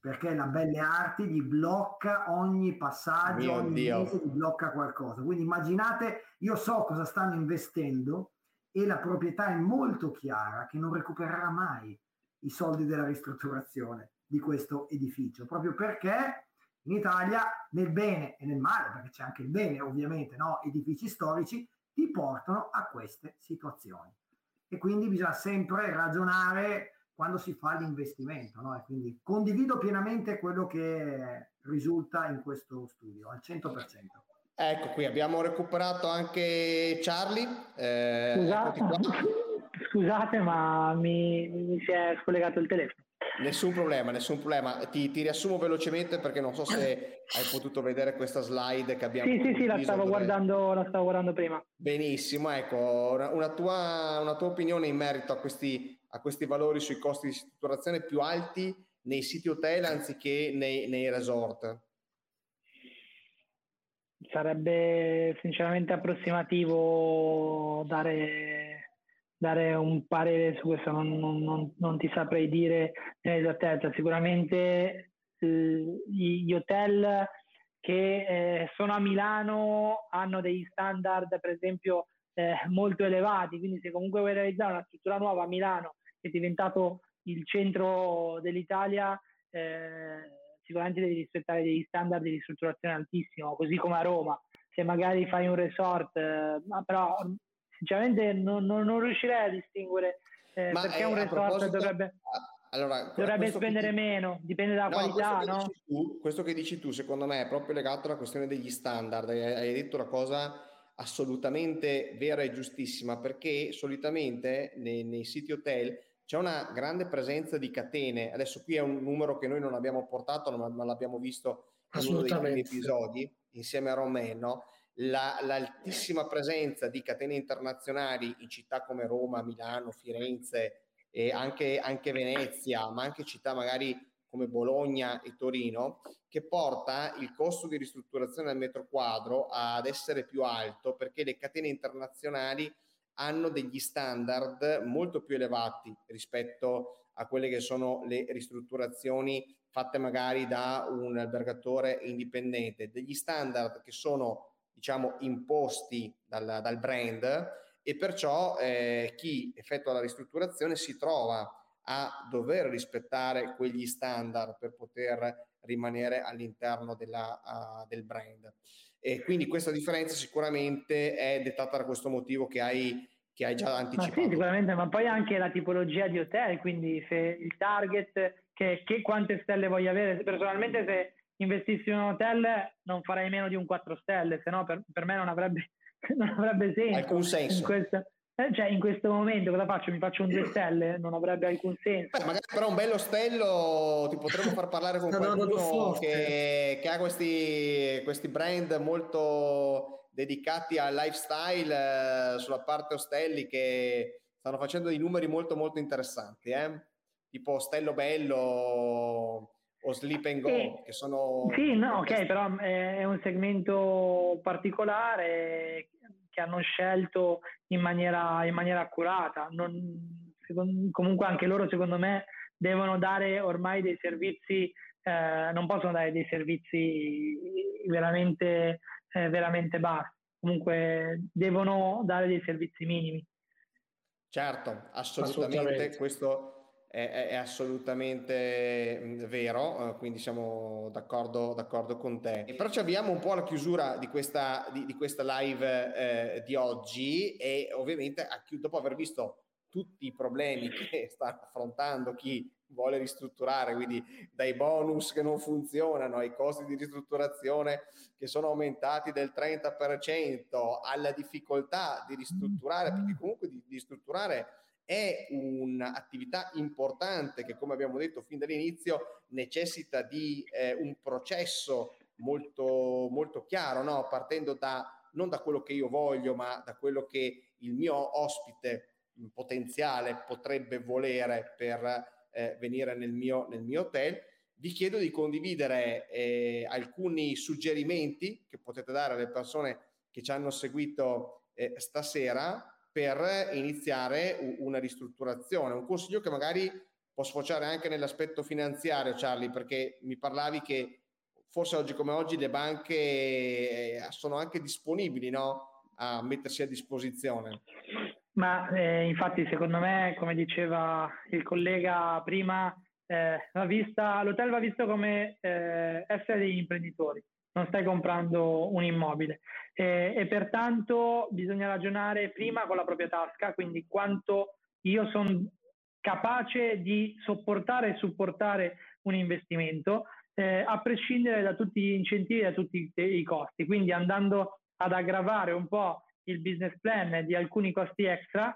perché la Belle Arti gli blocca ogni passaggio, mio ogni Dio. Mese gli blocca qualcosa. Quindi immaginate, io so cosa stanno investendo e la proprietà è molto chiara che non recupererà mai i soldi della ristrutturazione di questo edificio, proprio perché in Italia nel bene e nel male, perché c'è anche il bene ovviamente, no? Edifici storici ti portano a queste situazioni. E quindi bisogna sempre ragionare quando si fa l'investimento, no? E quindi condivido pienamente quello che risulta in questo studio, al 100%. Ecco, qui abbiamo recuperato anche Charlie. Scusate, ma mi si è scollegato il telefono. Nessun problema. Ti riassumo velocemente perché non so se hai potuto vedere questa slide che abbiamo. Sì, la stavo guardando prima. Benissimo, ecco, una tua opinione in merito a questi valori sui costi di strutturazione più alti nei siti hotel anziché nei resort. Sarebbe sinceramente approssimativo dare un parere su questo, non ti saprei dire esattezza. Sicuramente gli hotel che sono a Milano hanno degli standard, per esempio, molto elevati, quindi se comunque vuoi realizzare una struttura nuova a Milano, che è diventato il centro dell'Italia, sicuramente devi rispettare degli standard di ristrutturazione altissimo, così come a Roma. Se magari fai un resort, però... Sinceramente non riuscirei a distinguere perché un resort dovrebbe spendere meno, dipende dalla qualità. Questo che dici tu, secondo me, è proprio legato alla questione degli standard. Hai detto una cosa assolutamente vera e giustissima, perché solitamente nei siti hotel c'è una grande presenza di catene. Adesso qui è un numero che noi non abbiamo portato, ma l'abbiamo visto in uno dei primi episodi, insieme a Romain, no? L'altissima presenza di catene internazionali in città come Roma, Milano, Firenze e anche Venezia, ma anche città magari come Bologna e Torino, che porta il costo di ristrutturazione al metro quadro ad essere più alto, perché le catene internazionali hanno degli standard molto più elevati rispetto a quelle che sono le ristrutturazioni fatte magari da un albergatore indipendente, degli standard che sono, diciamo, imposti dal brand, e perciò chi effettua la ristrutturazione si trova a dover rispettare quegli standard per poter rimanere all'interno del brand. E quindi questa differenza sicuramente è dettata da questo motivo che hai già anticipato. Ma sì, sicuramente, ma poi anche la tipologia di hotel, quindi se il target che quante stelle voglio avere. Personalmente, se investissi in un hotel non farei meno di un 4 stelle, se no per me non avrebbe senso. Alcun senso. In questo momento cosa faccio? Mi faccio un 2 stelle? Non avrebbe alcun senso. Magari però un bello ostello, ti potremmo far parlare con qualcuno che ha questi brand molto dedicati al lifestyle sulla parte ostelli, che stanno facendo dei numeri molto molto interessanti, tipo Ostello Bello o Sleep and Go, che sono... Sì, no, ok, però è un segmento particolare che hanno scelto in maniera accurata. Comunque anche loro, secondo me, devono dare ormai dei servizi, non possono dare dei servizi veramente bassi, comunque devono dare dei servizi minimi. Certo, assolutamente. Questo... è assolutamente vero, quindi siamo d'accordo con te. E però ci avviamo un po' alla chiusura di questa live di oggi, e ovviamente dopo aver visto tutti i problemi che sta affrontando chi vuole ristrutturare, quindi dai bonus che non funzionano, ai costi di ristrutturazione che sono aumentati del 30%, alla difficoltà di ristrutturare, perché comunque di ristrutturare è un'attività importante che, come abbiamo detto fin dall'inizio, necessita di un processo molto, molto chiaro, no? Partendo non da quello che io voglio, ma da quello che il mio ospite potenziale potrebbe volere per venire nel mio hotel. Vi chiedo di condividere alcuni suggerimenti che potete dare alle persone che ci hanno seguito stasera per iniziare una ristrutturazione, un consiglio che magari può sfociare anche nell'aspetto finanziario, Charlie, perché mi parlavi che forse oggi come oggi le banche sono anche disponibili, no? A mettersi a disposizione. Ma infatti, secondo me, come diceva il collega prima, l'hotel va visto come essere degli imprenditori. Non stai comprando un immobile e pertanto bisogna ragionare prima con la propria tasca, quindi quanto io sono capace di sopportare e supportare un investimento, a prescindere da tutti gli incentivi e da tutti i costi, quindi andando ad aggravare un po' il business plan di alcuni costi extra.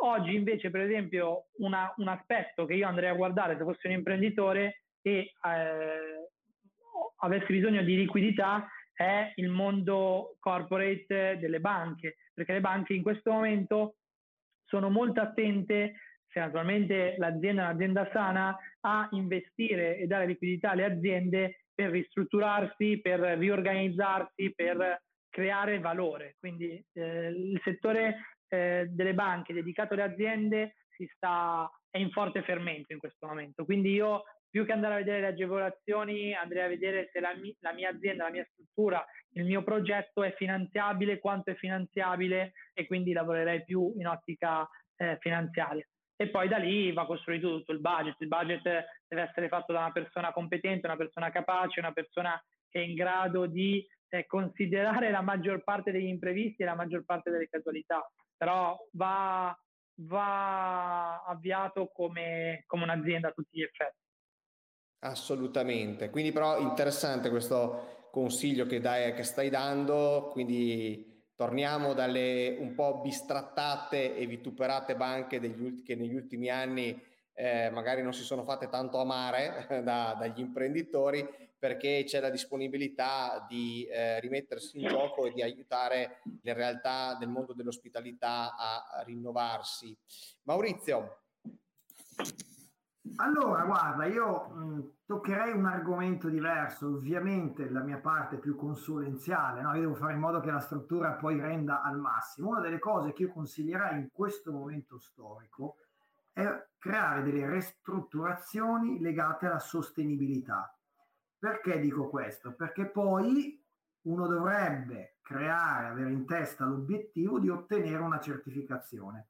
Oggi invece, per esempio, un aspetto che io andrei a guardare se fossi un imprenditore e avessi bisogno di liquidità è il mondo corporate delle banche, perché le banche in questo momento sono molto attente, se naturalmente l'azienda è un'azienda sana, a investire e dare liquidità alle aziende per ristrutturarsi, per riorganizzarsi, per creare valore. Quindi il settore delle banche dedicato alle aziende è in forte fermento in questo momento, quindi io, più che andare a vedere le agevolazioni, andrei a vedere se la mia azienda, la mia struttura, il mio progetto è finanziabile, quanto è finanziabile, e quindi lavorerei più in ottica finanziaria. E poi da lì va costruito tutto il budget. Il budget deve essere fatto da una persona competente, una persona capace, una persona che è in grado di considerare la maggior parte degli imprevisti e la maggior parte delle casualità. Però va avviato come un'azienda a tutti gli effetti. Assolutamente, quindi però interessante questo consiglio che stai dando, quindi torniamo dalle un po' bistrattate e vituperate banche che negli ultimi anni magari non si sono fatte tanto amare dagli imprenditori, perché c'è la disponibilità di rimettersi in gioco e di aiutare le realtà del mondo dell'ospitalità a rinnovarsi. Maurizio. Allora, guarda, io toccherei un argomento diverso, ovviamente la mia parte più consulenziale, no? Io devo fare in modo che la struttura poi renda al massimo. Una delle cose che io consiglierei in questo momento storico è creare delle ristrutturazioni legate alla sostenibilità. Perché dico questo? Perché poi uno dovrebbe avere in testa l'obiettivo di ottenere una certificazione.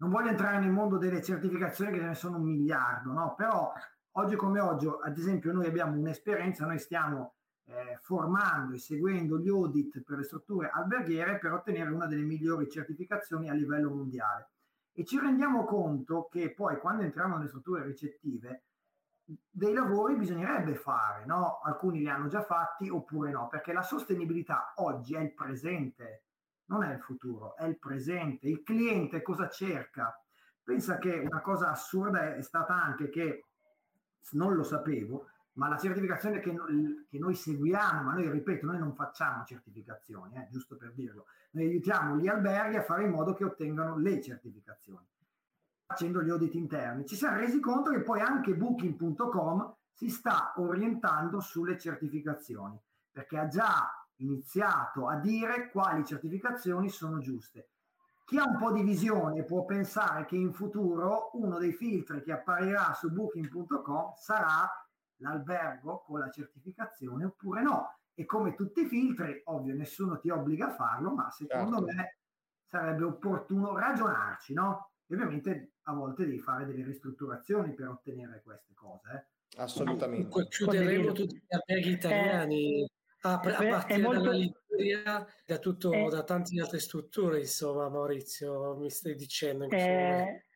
Non voglio entrare nel mondo delle certificazioni, che ce ne sono un miliardo, no? Però oggi come oggi, ad esempio, noi abbiamo un'esperienza, noi stiamo formando e seguendo gli audit per le strutture alberghiere per ottenere una delle migliori certificazioni a livello mondiale. E ci rendiamo conto che poi, quando entriamo nelle strutture ricettive, dei lavori bisognerebbe fare, no? Alcuni li hanno già fatti oppure no, perché la sostenibilità oggi è il presente. Non è il futuro, è il presente. Il cliente cosa cerca? Pensa che una cosa assurda è stata anche che, non lo sapevo, ma la certificazione che noi seguiamo, ma noi, ripeto, noi non facciamo certificazioni, giusto per dirlo, noi aiutiamo gli alberghi a fare in modo che ottengano le certificazioni, facendo gli audit interni. Ci siamo resi conto che poi anche Booking.com si sta orientando sulle certificazioni, perché ha già iniziato a dire quali certificazioni sono giuste. Chi ha un po' di visione può pensare che in futuro uno dei filtri che apparirà su Booking.com sarà l'albergo con la certificazione oppure no. E come tutti i filtri, ovvio, nessuno ti obbliga a farlo, ma secondo me sarebbe opportuno ragionarci, no? E ovviamente a volte devi fare delle ristrutturazioni per ottenere queste cose. Assolutamente. Chiuderemo tutti gli alberghi italiani, a partire dalla Liguria, da tante altre strutture, insomma, Maurizio, mi stai dicendo in questo momento.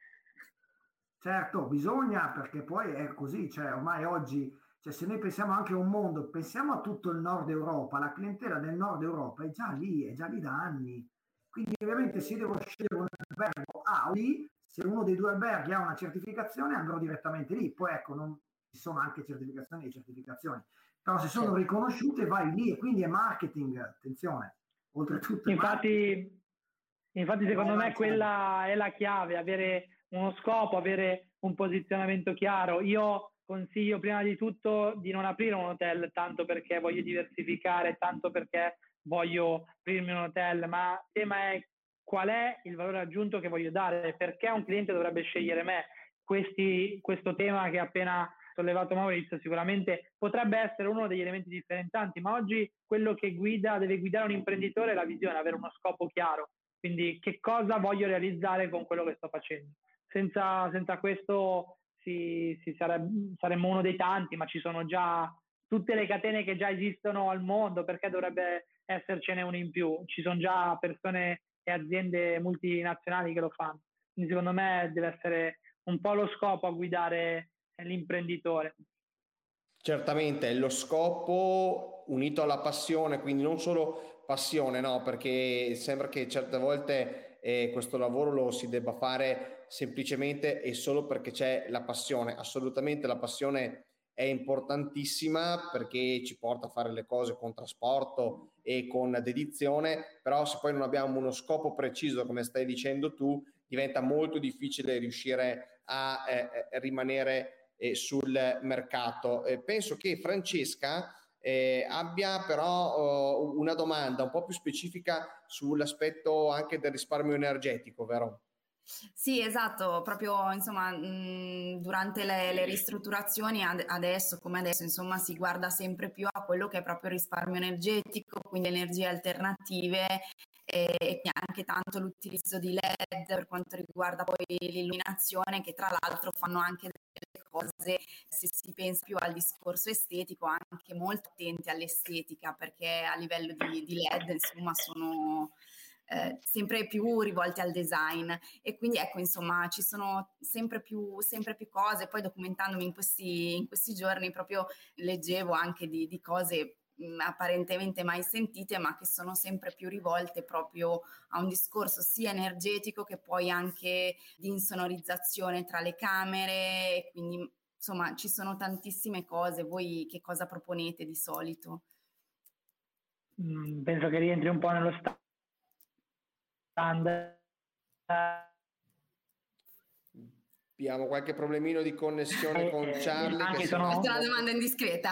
Certo, bisogna, perché poi è così, cioè ormai oggi, cioè se noi pensiamo anche a un mondo, pensiamo a tutto il Nord Europa, la clientela del Nord Europa è già lì da anni. Quindi ovviamente se devo scegliere un albergo A o B, se uno dei due alberghi ha una certificazione andrò direttamente lì. Poi ecco, non ci sono anche certificazioni e certificazioni, però se sono riconosciute vai lì, e quindi è marketing, attenzione, oltretutto. Infatti secondo me quella è la chiave, avere uno scopo, avere un posizionamento chiaro. Io consiglio prima di tutto di non aprire un hotel tanto perché voglio diversificare, tanto perché voglio aprirmi un hotel, ma il tema è qual è il valore aggiunto che voglio dare, perché un cliente dovrebbe scegliere me. Questo tema che ha appena sollevato Maurizio sicuramente potrebbe essere uno degli elementi differenzianti, ma oggi quello che deve guidare un imprenditore è la visione, avere uno scopo chiaro, quindi che cosa voglio realizzare con quello che sto facendo. Senza questo saremmo uno dei tanti, ma ci sono già tutte le catene che già esistono al mondo, perché dovrebbe essercene uno in più? Ci sono già persone e aziende multinazionali che lo fanno, quindi secondo me deve essere un po' lo scopo a guidare l'imprenditore. Certamente è lo scopo unito alla passione, quindi non solo passione, no, perché sembra che certe volte questo lavoro lo si debba fare semplicemente e solo perché c'è la passione. Assolutamente la passione è importantissima perché ci porta a fare le cose con trasporto e con dedizione, però se poi non abbiamo uno scopo preciso, come stai dicendo tu, diventa molto difficile riuscire a rimanere sul mercato. Penso che Francesca abbia però una domanda un po' più specifica sull'aspetto anche del risparmio energetico, vero? Sì, esatto, proprio insomma durante le ristrutturazioni adesso insomma si guarda sempre più a quello che è proprio il risparmio energetico, quindi energie alternative e anche tanto l'utilizzo di LED per quanto riguarda poi l'illuminazione, che tra l'altro fanno anche delle cose, se si pensa più al discorso estetico, anche molto attenti all'estetica, perché a livello di LED insomma sono sempre più rivolti al design, e quindi ecco insomma ci sono sempre più cose. Poi documentandomi in questi giorni proprio leggevo anche di cose apparentemente mai sentite, ma che sono sempre più rivolte proprio a un discorso sia energetico che poi anche di insonorizzazione tra le camere, e quindi insomma ci sono tantissime cose. Voi che cosa proponete di solito? Penso che rientri un po' nello standard. Abbiamo qualche problemino di connessione con Charlie. Anche una domanda indiscreta.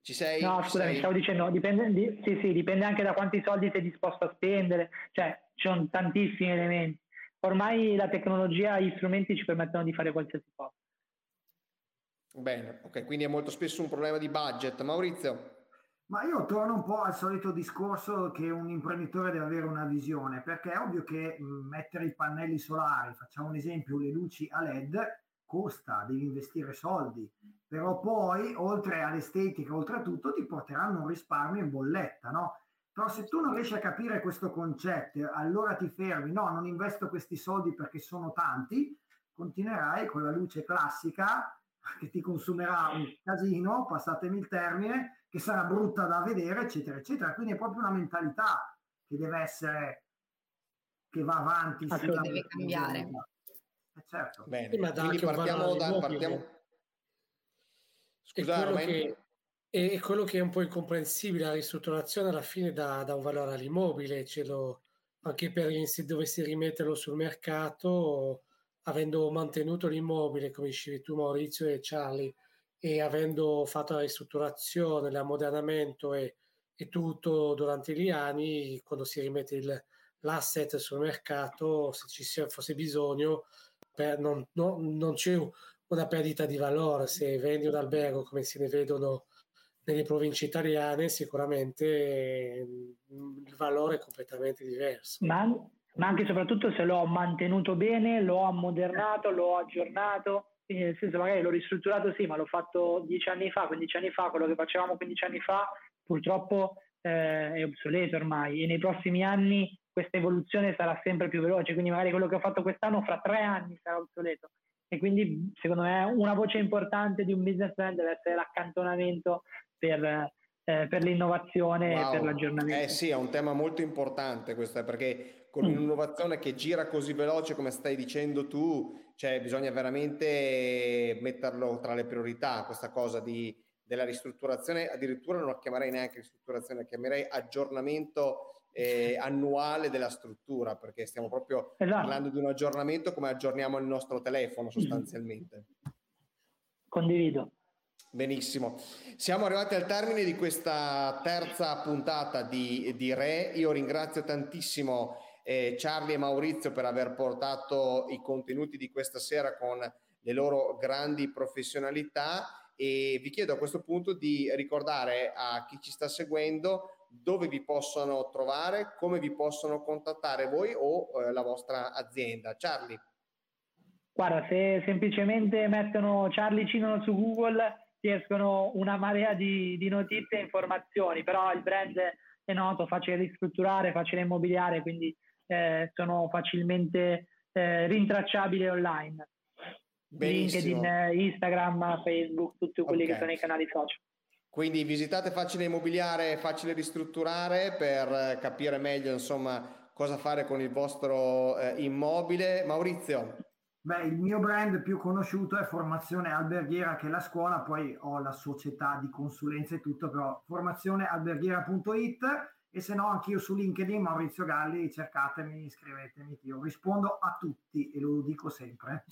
Ci sei? No, scusami, stavo dicendo, dipende anche da quanti soldi sei disposto a spendere, cioè ci sono tantissimi elementi. Ormai la tecnologia, gli strumenti ci permettono di fare qualsiasi cosa. Bene, ok, quindi è molto spesso un problema di budget. Maurizio? Ma io torno un po' al solito discorso che un imprenditore deve avere una visione, perché è ovvio che mettere i pannelli solari, facciamo un esempio, le luci a LED, costa, devi investire soldi, però poi oltre all'estetica, oltretutto ti porteranno un risparmio in bolletta, no? Però se tu non riesci a capire questo concetto, allora ti fermi, no, non investo questi soldi perché sono tanti, continuerai con la luce classica che ti consumerà un casino, passatemi il termine, che sarà brutta da vedere, eccetera, eccetera. Quindi è proprio una mentalità che deve essere, che va avanti. Che deve cambiare. Certo. Bene, quindi partiamo. Scusate, è quello che è un po' incomprensibile, la ristrutturazione alla fine dà un valore all'immobile, anche per se dovessi rimetterlo sul mercato, avendo mantenuto l'immobile, come dicevi tu Maurizio e Charlie, e avendo fatto la ristrutturazione, l'ammodernamento e tutto durante gli anni, quando si rimette l'asset sul mercato, se ci fosse bisogno, non c'è una perdita di valore. Se vendi un albergo come se ne vedono nelle province italiane, sicuramente il valore è completamente diverso. Ma ma anche e soprattutto se l'ho mantenuto bene, l'ho ammodernato, l'ho aggiornato, quindi nel senso magari l'ho ristrutturato sì, ma l'ho fatto 10 anni fa, 15 anni fa, quello che facevamo 15 anni fa purtroppo è obsoleto ormai, e nei prossimi anni questa evoluzione sarà sempre più veloce, quindi magari quello che ho fatto quest'anno fra 3 anni sarà obsoleto. E quindi secondo me una voce importante di un business plan deve essere l'accantonamento per l'innovazione e per l'aggiornamento. Sì, è un tema molto importante questo, perché con un'innovazione che gira così veloce come stai dicendo tu, cioè bisogna veramente metterlo tra le priorità, questa cosa della ristrutturazione. Addirittura non la chiamerei neanche ristrutturazione, la chiamerei aggiornamento annuale della struttura, perché stiamo proprio parlando di un aggiornamento, come aggiorniamo il nostro telefono sostanzialmente. Condivido. Benissimo, siamo arrivati al termine di questa terza puntata di RE. Io ringrazio tantissimo Charlie e Maurizio per aver portato i contenuti di questa sera con le loro grandi professionalità, e vi chiedo a questo punto di ricordare a chi ci sta seguendo dove vi possono trovare, come vi possono contattare voi o la vostra azienda. Charlie. Guarda, se semplicemente mettono Charlie Cinolo su Google ti escono una marea di notizie e informazioni, però il brand è noto, Facile ristrutturare, Facile immobiliare, quindi sono facilmente rintracciabili online. Benissimo. LinkedIn, Instagram, Facebook, tutti quelli che sono i canali social. Quindi visitate Facile immobiliare, Facile ristrutturare per capire meglio insomma cosa fare con il vostro immobile. Maurizio? Beh, il mio brand più conosciuto è Formazione Alberghiera, che è la scuola, poi ho la società di consulenza e tutto, però formazionealberghiera.it, e se no anch'io su LinkedIn, Maurizio Galli, cercatemi, iscrivetemi, io rispondo a tutti e lo dico sempre.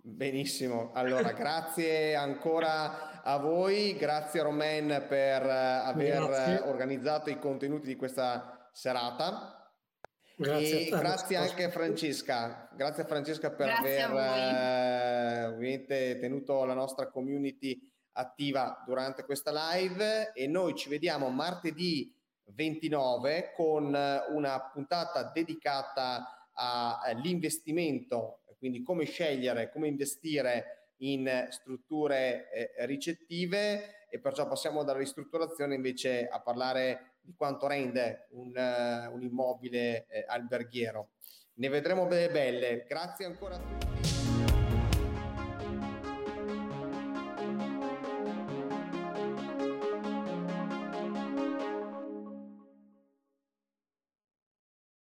Benissimo, allora grazie ancora a voi, grazie a Romain per aver organizzato i contenuti di questa serata. Grazie, e grazie anche a Francesca, grazie a Francesca per aver ovviamente tenuto la nostra community attiva durante questa live, e noi ci vediamo martedì 29 con una puntata dedicata all'investimento, quindi come scegliere, come investire in strutture ricettive, e perciò passiamo dalla ristrutturazione invece a parlare di quanto rende un immobile alberghiero. Ne vedremo delle belle. Grazie ancora a tutti.